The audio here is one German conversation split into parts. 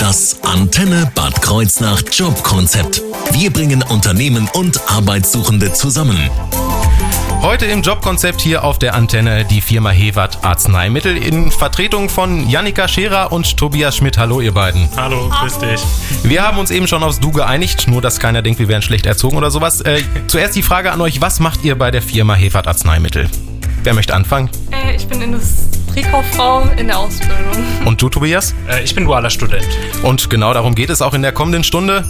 Das Antenne Bad Kreuznach Jobkonzept. Wir bringen Unternehmen und Arbeitssuchende zusammen. Heute im Jobkonzept hier auf der Antenne die Firma Hevert Arzneimittel in Vertretung von Jannika Scherer und Tobias Schmidt. Hallo ihr beiden. Hallo, grüß dich. Wir haben uns eben schon aufs Du geeinigt, nur dass keiner denkt, wir wären schlecht erzogen oder sowas. Zuerst die Frage an euch, was macht ihr bei der Firma Hevert Arzneimittel? Wer möchte anfangen? Ich bin Industriekauffrau in der Ausbildung. Und du, Tobias? Ich bin dualer Student. Und genau darum geht es auch in der kommenden Stunde.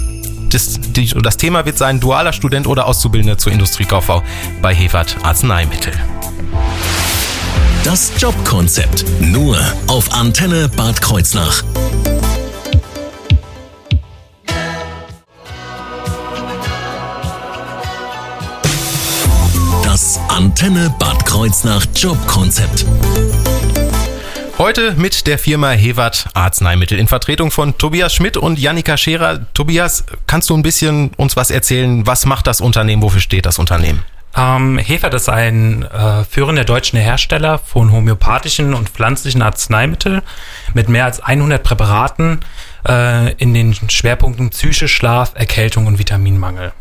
Das Thema wird sein, dualer Student oder Auszubildender zur Industriekauffrau bei Hevert Arzneimittel. Das Jobkonzept nur auf Antenne Bad Kreuznach. Das Antenne Bad Kreuznach Jobkonzept. Heute mit der Firma Hevert Arzneimittel in Vertretung von Tobias Schmidt und Jannika Scherer. Tobias, kannst du ein bisschen uns was erzählen? Was macht das Unternehmen? Wofür steht das Unternehmen? Hevert ist ein führender deutscher Hersteller von homöopathischen und pflanzlichen Arzneimitteln mit mehr als 100 Präparaten in den Schwerpunkten Psyche, Schlaf, Erkältung und Vitaminmangel.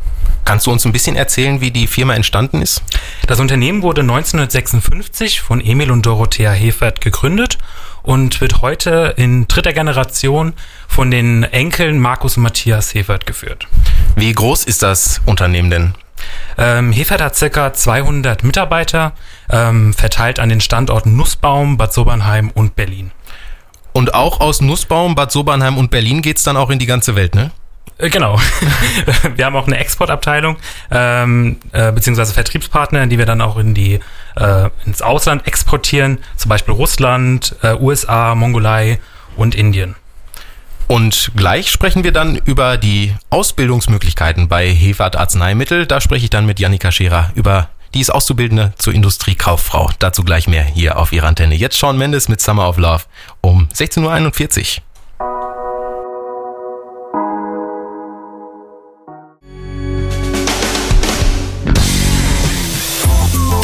Kannst du uns ein bisschen erzählen, wie die Firma entstanden ist? Das Unternehmen wurde 1956 von Emil und Dorothea Hevert gegründet und wird heute in dritter Generation von den Enkeln Markus und Matthias Hevert geführt. Wie groß ist das Unternehmen denn? Hevert hat ca. 200 Mitarbeiter, verteilt an den Standorten Nussbaum, Bad Sobernheim und Berlin. Und auch aus Nussbaum, Bad Sobernheim und Berlin geht es dann auch in die ganze Welt, ne? Genau. Wir haben auch eine Exportabteilung, beziehungsweise Vertriebspartner, die wir dann auch in ins Ausland exportieren, zum Beispiel Russland, USA, Mongolei und Indien. Und gleich sprechen wir dann über die Ausbildungsmöglichkeiten bei Hevert Arzneimittel. Da spreche ich dann mit Jannika Scherer über die ist Auszubildende zur Industriekauffrau. Dazu gleich mehr hier auf ihrer Antenne. Jetzt Shawn Mendes mit Summer of Love um 16.41 Uhr.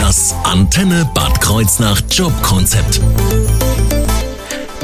Das Antenne Bad Kreuznach Jobkonzept.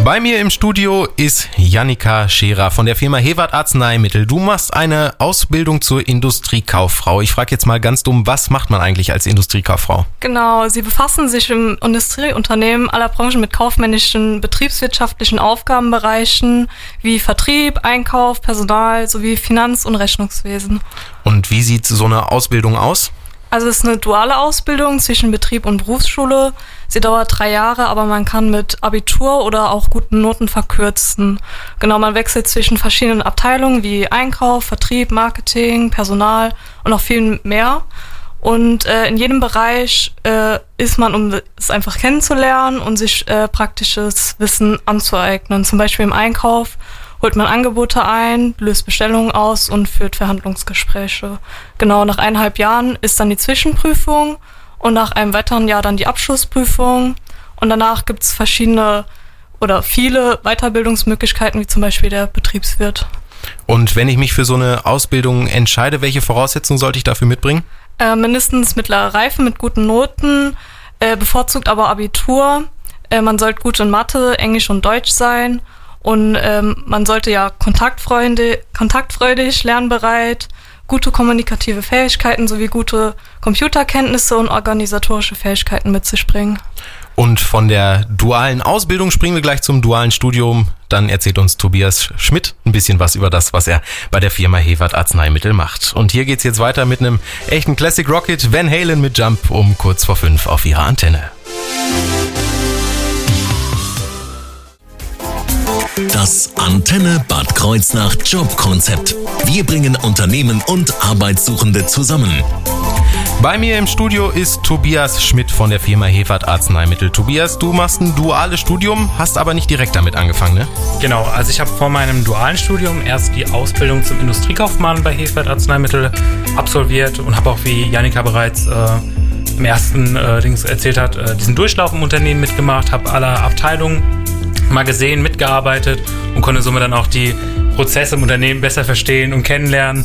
Bei mir im Studio ist Jannika Scherer von der Firma Hevert Arzneimittel. Du machst eine Ausbildung zur Industriekauffrau. Ich frage jetzt mal ganz dumm, was macht man eigentlich als Industriekauffrau? Genau, sie befassen sich im Industrieunternehmen aller Branchen mit kaufmännischen, betriebswirtschaftlichen Aufgabenbereichen wie Vertrieb, Einkauf, Personal sowie Finanz- und Rechnungswesen. Und wie sieht so eine Ausbildung aus? Also es ist eine duale Ausbildung zwischen Betrieb und Berufsschule. Sie dauert 3 Jahre, aber man kann mit Abitur oder auch guten Noten verkürzen. Genau, man wechselt zwischen verschiedenen Abteilungen wie Einkauf, Vertrieb, Marketing, Personal und noch viel mehr. Und in jedem Bereich ist man, um es einfach kennenzulernen und sich praktisches Wissen anzueignen. Zum Beispiel im Einkauf holt man Angebote ein, löst Bestellungen aus und führt Verhandlungsgespräche. Genau, nach 1,5 Jahren ist dann die Zwischenprüfung und nach einem weiteren Jahr dann die Abschlussprüfung. Und danach gibt es verschiedene oder viele Weiterbildungsmöglichkeiten, wie zum Beispiel der Betriebswirt. Und wenn ich mich für so eine Ausbildung entscheide, welche Voraussetzungen sollte ich dafür mitbringen? Mindestens mittlere Reife mit guten Noten, bevorzugt aber Abitur. Man sollte gut in Mathe, Englisch und Deutsch sein. Und man sollte ja kontaktfreudig, lernbereit, gute kommunikative Fähigkeiten sowie gute Computerkenntnisse und organisatorische Fähigkeiten mit sich bringen. Und von der dualen Ausbildung springen wir gleich zum dualen Studium. Dann erzählt uns Tobias Schmidt ein bisschen was über das, was er bei der Firma Hevert Arzneimittel macht. Und hier geht's jetzt weiter mit einem echten Classic Rocket, Van Halen mit Jump um 16:45 Uhr auf ihrer Antenne. Das Antenne Bad Kreuznach Jobkonzept. Wir bringen Unternehmen und Arbeitssuchende zusammen. Bei mir im Studio ist Tobias Schmidt von der Firma Hevert Arzneimittel. Tobias, du machst ein duales Studium, hast aber nicht direkt damit angefangen, ne? Genau, also ich habe vor meinem dualen Studium erst die Ausbildung zum Industriekaufmann bei Hevert Arzneimittel absolviert und habe auch, wie Jannika bereits im ersten Dings erzählt hat, diesen Durchlauf im Unternehmen mitgemacht, habe alle Abteilungen mal gesehen, mitgearbeitet und konnte somit dann auch die Prozesse im Unternehmen besser verstehen und kennenlernen.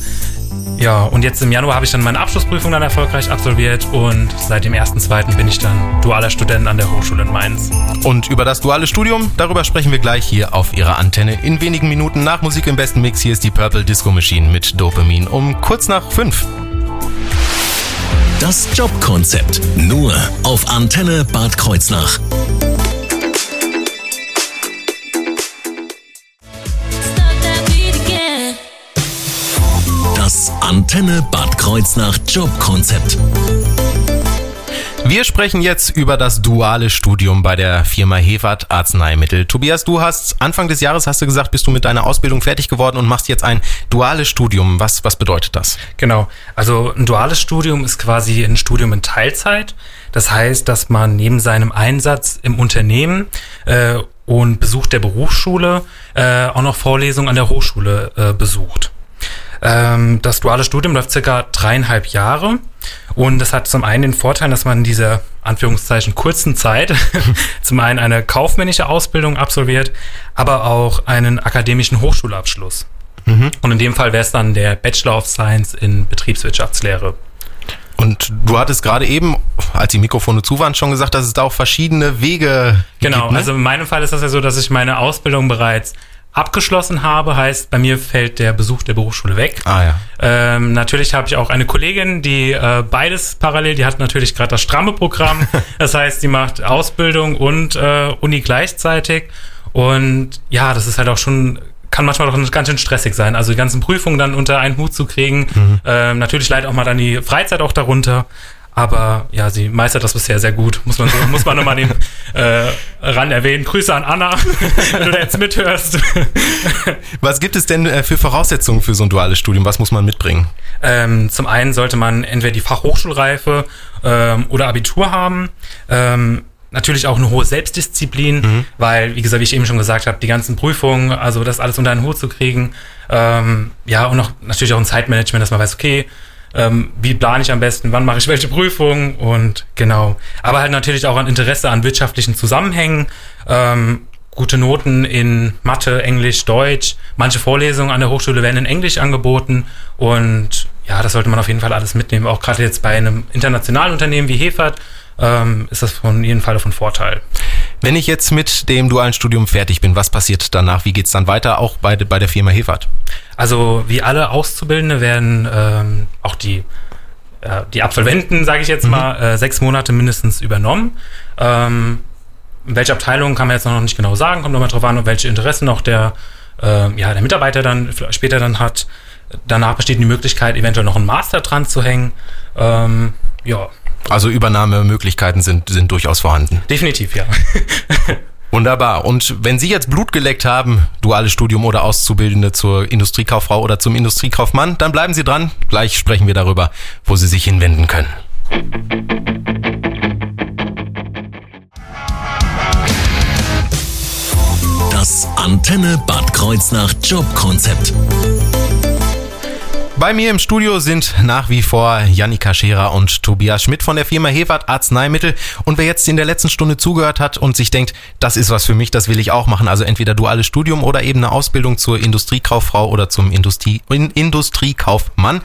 Ja, und jetzt im Januar habe ich dann meine Abschlussprüfung dann erfolgreich absolviert und seit dem 1.2. bin ich dann dualer Student an der Hochschule in Mainz. Und über das duale Studium, darüber sprechen wir gleich hier auf Ihrer Antenne in wenigen Minuten nach Musik im besten Mix. Hier ist die Purple Disco Machine mit Dopamin um 17:45. Das Jobkonzept nur auf Antenne Bad Kreuznach. Das Antenne Bad Kreuznach Jobkonzept. Wir sprechen jetzt über das duale Studium bei der Firma Hevert Arzneimittel. Tobias, du hast Anfang des Jahres, hast du gesagt, bist du mit deiner Ausbildung fertig geworden und machst jetzt ein duales Studium. Was bedeutet das? Genau, also ein duales Studium ist quasi ein Studium in Teilzeit. Das heißt, dass man neben seinem Einsatz im Unternehmen und Besuch der Berufsschule auch noch Vorlesungen an der Hochschule besucht. Das duale Studium läuft circa 3,5 Jahre und das hat zum einen den Vorteil, dass man in dieser Anführungszeichen kurzen Zeit zum einen eine kaufmännische Ausbildung absolviert, aber auch einen akademischen Hochschulabschluss. Mhm. Und in dem Fall wäre es dann der Bachelor of Science in Betriebswirtschaftslehre. Und du hattest gerade eben, als die Mikrofone zu waren, schon gesagt, dass es da auch verschiedene Wege gibt. Genau, also in meinem Fall ist das ja so, dass ich meine Ausbildung bereits abgeschlossen habe, heißt, bei mir fällt der Besuch der Berufsschule weg. Natürlich habe ich auch eine Kollegin, die beides parallel, die hat natürlich gerade das stramme Programm. Das heißt, die macht Ausbildung und Uni gleichzeitig. Und ja, das ist halt auch schon, kann manchmal doch ganz schön stressig sein. Also die ganzen Prüfungen dann unter einen Hut zu kriegen. Mhm. Natürlich leidet auch mal dann die Freizeit auch darunter. Aber ja, sie meistert das bisher sehr gut, muss man nochmal den Rand erwähnen. Grüße an Anna, wenn du da jetzt mithörst. Was gibt es denn für Voraussetzungen für so ein duales Studium? Was muss man mitbringen? Zum einen sollte man entweder die Fachhochschulreife oder Abitur haben. Natürlich auch eine hohe Selbstdisziplin, weil, wie gesagt, wie ich eben schon gesagt habe, die ganzen Prüfungen, also das alles unter einen Hut zu kriegen. Ja, und natürlich auch ein Zeitmanagement, dass man weiß, okay, wie plane ich am besten, wann mache ich welche Prüfung und genau. Aber halt natürlich auch ein Interesse an wirtschaftlichen Zusammenhängen, gute Noten in Mathe, Englisch, Deutsch. Manche Vorlesungen an der Hochschule werden in Englisch angeboten und ja, das sollte man auf jeden Fall alles mitnehmen. Auch gerade jetzt bei einem internationalen Unternehmen wie Hevert ist das auf jeden Fall von Vorteil. Wenn ich jetzt mit dem dualen Studium fertig bin, was passiert danach? Wie geht's dann weiter, auch bei der Firma Hevert? Also wie alle Auszubildende werden auch die Absolventen, sage ich jetzt mal, 6 Monate mindestens übernommen. Welche Abteilung kann man jetzt noch nicht genau sagen, kommt nochmal drauf an, welche Interessen auch der Mitarbeiter dann später dann hat. Danach besteht die Möglichkeit, eventuell noch einen Master dran zu hängen. Also Übernahmemöglichkeiten sind durchaus vorhanden. Definitiv, ja. Wunderbar. Und wenn Sie jetzt Blut geleckt haben, duales Studium oder Auszubildende zur Industriekauffrau oder zum Industriekaufmann, dann bleiben Sie dran. Gleich sprechen wir darüber, wo Sie sich hinwenden können. Das Antenne Bad Kreuznach Jobkonzept. Bei mir im Studio sind nach wie vor Jannika Scherer und Tobias Schmidt von der Firma Hevert Arzneimittel. Und wer jetzt in der letzten Stunde zugehört hat und sich denkt, das ist was für mich, das will ich auch machen. Also entweder duales Studium oder eben eine Ausbildung zur Industriekauffrau oder zum Industriekaufmann.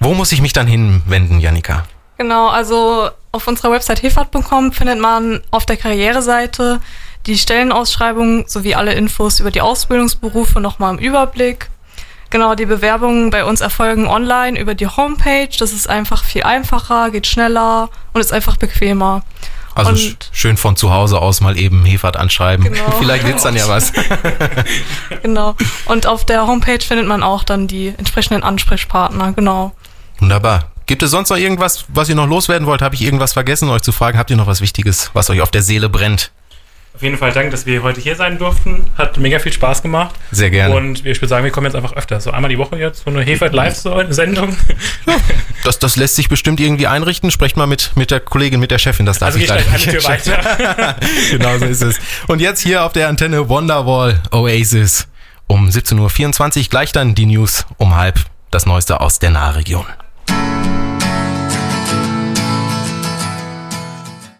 Wo muss ich mich dann hinwenden, Jannika? Genau, also auf unserer Website hevert.com findet man auf der Karriereseite die Stellenausschreibung sowie alle Infos über die Ausbildungsberufe nochmal im Überblick. Genau, die Bewerbungen bei uns erfolgen online über die Homepage. Das ist einfach viel einfacher, geht schneller und ist einfach bequemer. Also und schön von zu Hause aus mal eben Hevert anschreiben. Genau. Vielleicht wird's dann ja was. Genau. Und auf der Homepage findet man auch dann die entsprechenden Ansprechpartner. Genau. Wunderbar. Gibt es sonst noch irgendwas, was ihr noch loswerden wollt? Habe ich irgendwas vergessen, euch zu fragen? Habt ihr noch was Wichtiges, was euch auf der Seele brennt? Auf jeden Fall danke, dass wir heute hier sein durften. Hat mega viel Spaß gemacht. Sehr gerne. Und ich würde sagen, wir kommen jetzt einfach öfter. So einmal die Woche jetzt, so eine Hevert Live-Sendung. Ja, das lässt sich bestimmt irgendwie einrichten. Sprecht mal mit der Kollegin, mit der Chefin. Das darf ich leider nicht. Also geht gleich eine Tür weiter. Genau so ist es. Und jetzt hier auf der Antenne Wonderwall Oasis um 17:24 Uhr. Gleich dann die News um halb. Das Neueste aus der Nahregion.